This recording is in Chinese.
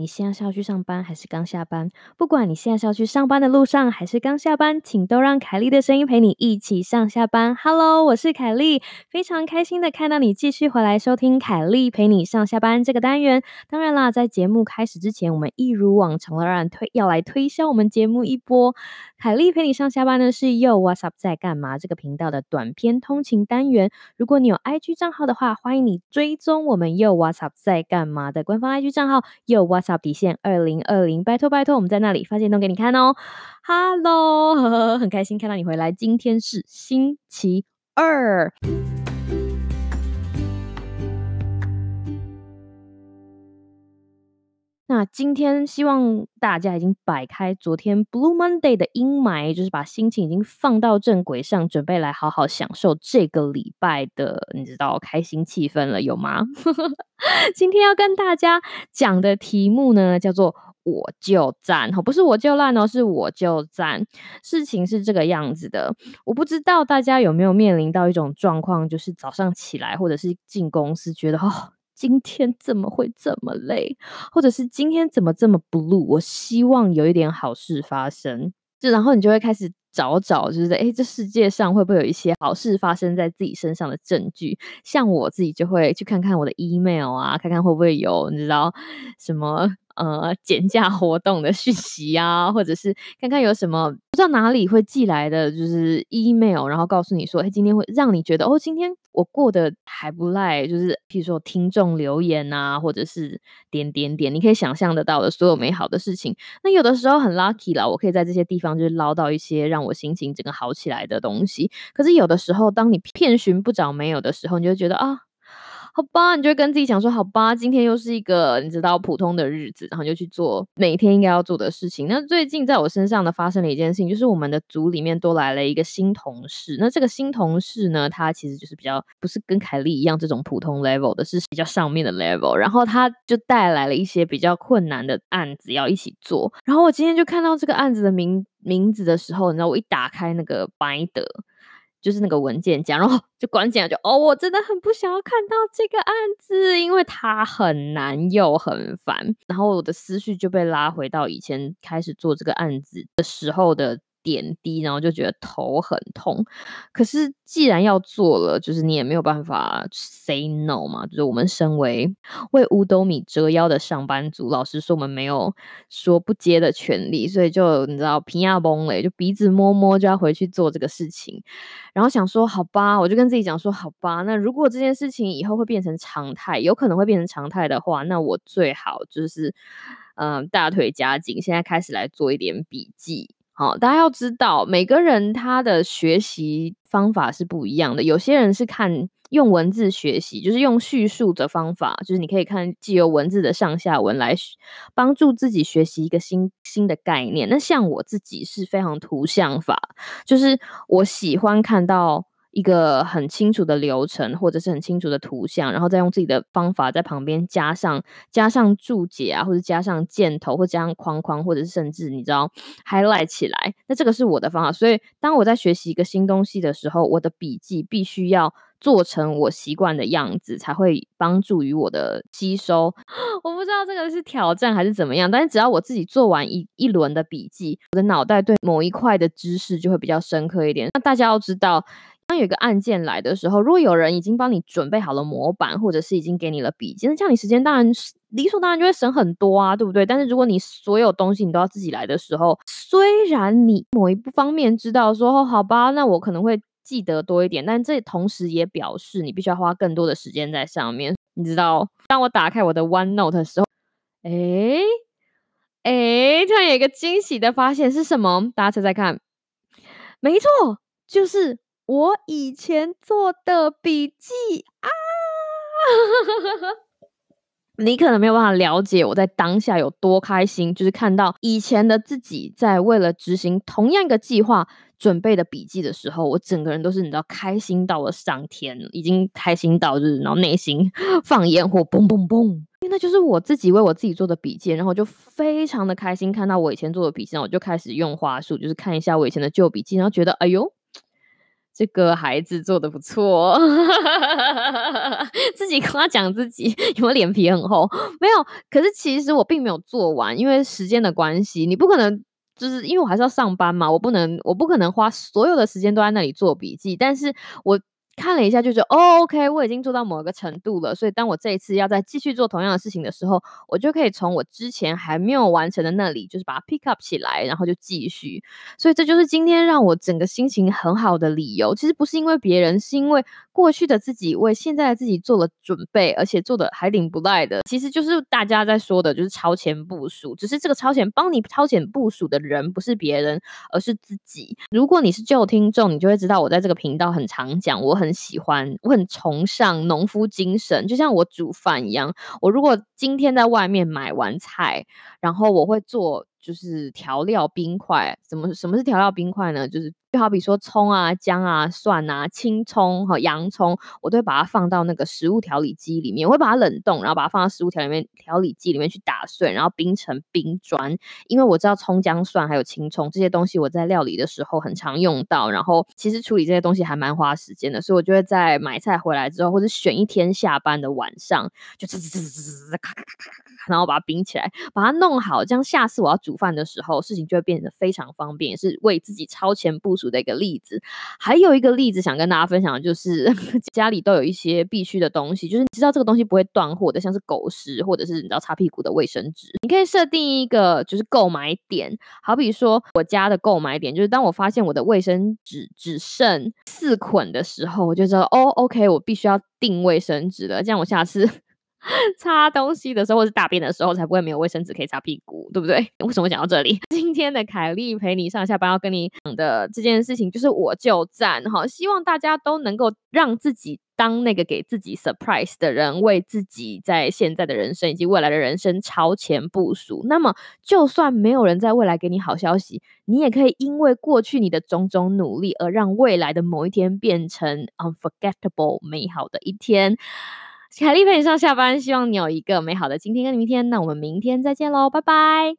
你现在是要去上班还是刚下班？不管你现在是要去上班的路上还是刚下班，请都让凯莉的声音陪你一起上下班。Hello， 我是凯莉，非常开心的看到你继续回来收听凯莉陪你上下班这个单元。当然啦，在节目开始之前，我们一如往常的要来推销我们节目一波。凯莉陪你上下班呢是 Yo What's Up 在干嘛这个频道的短篇通勤单元。如果你有 IG 账号的话，欢迎你追踪我们 Yo What's Up 在干嘛的官方 IG 账号 Yo What's Up。2020，拜托拜托，我们在那里发现都给你看哦。Hello， 很开心看到你回来。今天是星期二。那今天希望大家已经摆开昨天 Blue Monday 的阴霾，就是把心情已经放到正轨上，准备来好好享受这个礼拜的你知道开心气氛了，有吗？今天要跟大家讲的题目呢叫做我就赞，不是我就烂哦，是我就赞。事情是这个样子的，我不知道大家有没有面临到一种状况，就是早上起来或者是进公司觉得今天怎么会这么累，或者是今天怎么这么 blue， 我希望有一点好事发生，然后你就会开始找就是这世界上会不会有一些好事发生在自己身上的证据。像我自己就会去看看我的 email 啊，看看会不会有你知道什么减价活动的讯息啊，或者是看看有什么不知道哪里会寄来的就是 email， 然后告诉你说今天会让你觉得今天我过得还不赖，就是譬如说听众留言啊，或者是点点点，你可以想象得到的所有美好的事情。那有的时候很 lucky 啦，我可以在这些地方就是捞到一些让我心情整个好起来的东西。可是有的时候当你遍寻不着没有的时候，你就会觉得好吧，你就会跟自己讲说好吧，今天又是一个你知道普通的日子，然后就去做每天应该要做的事情。那最近在我身上呢发生了一件事情，就是我们的组里面多来了一个新同事。那这个新同事呢，他其实就是比较不是跟凯莉一样这种普通 level 的，是比较上面的 level， 然后他就带来了一些比较困难的案子要一起做。然后我今天就看到这个案子的名字的时候，你知道我一打开那个白的就是那个文件夹，然后就关键就我真的很不想要看到这个案子，因为它很难又很烦。然后我的思绪就被拉回到以前开始做这个案子的时候的点滴，然后就觉得头很痛。可是既然要做了，就是你也没有办法 say no 嘛，就是我们身为为五斗米折腰的上班族，老实说我们没有说不接的权利，所以就你知道皮亚崩了，就鼻子摸摸就要回去做这个事情。然后想说好吧，我就跟自己讲说好吧，那如果这件事情以后会变成常态，有可能会变成常态的话，那我最好就是大腿夹紧，现在开始来做一点笔记。大家要知道每个人他的学习方法是不一样的，有些人是用文字学习，就是用叙述的方法，就是你可以藉由文字的上下文来帮助自己学习一个新的概念。那像我自己是非常图像法，就是我喜欢看到一个很清楚的流程或者是很清楚的图像，然后再用自己的方法在旁边加上注解啊，或者加上箭头，或者加上框框，或者甚至你知道 highlight 起来。那这个是我的方法，所以当我在学习一个新东西的时候，我的笔记必须要做成我习惯的样子，才会帮助于我的吸收。我不知道这个是挑战还是怎么样，但是只要我自己做完一轮的笔记，我的脑袋对某一块的知识就会比较深刻一点。那大家要知道，当有一个案件来的时候，如果有人已经帮你准备好了模板，或者是已经给你了笔记，那这样你时间当然理所当然就会省很多啊，对不对？但是如果你所有东西你都要自己来的时候，虽然你某一方面知道说好吧，那我可能会记得多一点，但这同时也表示你必须要花更多的时间在上面。你知道当我打开我的 OneNote 的时候，突然有一个惊喜的发现，是什么？大家猜猜看。没错，就是我以前做的笔记啊。你可能没有办法了解我在当下有多开心，就是看到以前的自己在为了执行同样一个计划准备的笔记的时候，我整个人都是你知道开心到了上天，已经开心到就是然后内心放烟火蹦蹦蹦，因为那就是我自己为我自己做的笔记。然后就非常的开心看到我以前做的笔记，然后我就开始用话术，就是看一下我以前的旧笔记，然后觉得哎呦这个孩子做得不错，自己夸奖自己，有没有脸皮很厚？没有，可是其实我并没有做完，因为时间的关系，你不可能就是因为我还是要上班嘛，我不可能花所有的时间都在那里做笔记，但是我看了一下就觉得、哦、OK 我已经做到某个程度了，所以当我这一次要再继续做同样的事情的时候，我就可以从我之前还没有完成的那里就是把它 pick up 起来，然后就继续。所以这就是今天让我整个心情很好的理由，其实不是因为别人，是因为过去的自己为现在的自己做了准备，而且做的还挺不赖的。其实就是大家在说的就是超前部署，只是这个超前帮你超前部署的人不是别人，而是自己。如果你是旧听众，你就会知道我在这个频道很常讲，我很崇尚农夫精神，就像我煮饭一样，我如果今天在外面买完菜，然后我会做就是调料冰块。什么是调料冰块呢？就是就好比说葱啊、姜啊、蒜啊、青葱和洋葱，我都会把它放到那个食物调理机里面，我会把它冷冻，然后把它放到食物调理机里面去打碎，然后冰成冰砖。因为我知道葱、姜、蒜还有青葱这些东西我在料理的时候很常用到，然后其实处理这些东西还蛮花时间的，所以我就会在买菜回来之后，或者选一天下班的晚上，就然后把它冰起来，把它弄好，这样下次我要煮饭的时候事情就会变得非常方便，也是为自己超前部署的一个例子。还有一个例子想跟大家分享的就是家里都有一些必须的东西，就是你知道这个东西不会断货的，像是狗食或者是你知道擦屁股的卫生纸。你可以设定一个就是购买点，好比说我家的购买点就是当我发现我的卫生纸只剩4捆的时候，我就知道哦 OK 我必须要订卫生纸了，这样我下次擦东西的时候或是大便的时候才不会没有卫生纸可以擦屁股，对不对？为什么讲到这里？今天的凯莉陪你上下班要跟你讲的这件事情就是我就赞，希望大家都能够让自己当那个给自己 surprise 的人，为自己在现在的人生以及未来的人生超前部署。那么就算没有人在未来给你好消息，你也可以因为过去你的种种努力而让未来的某一天变成 unforgettable 美好的一天。凯莉陪你上下班，希望你有一个美好的今天跟明天，那我们明天再见咯，拜拜。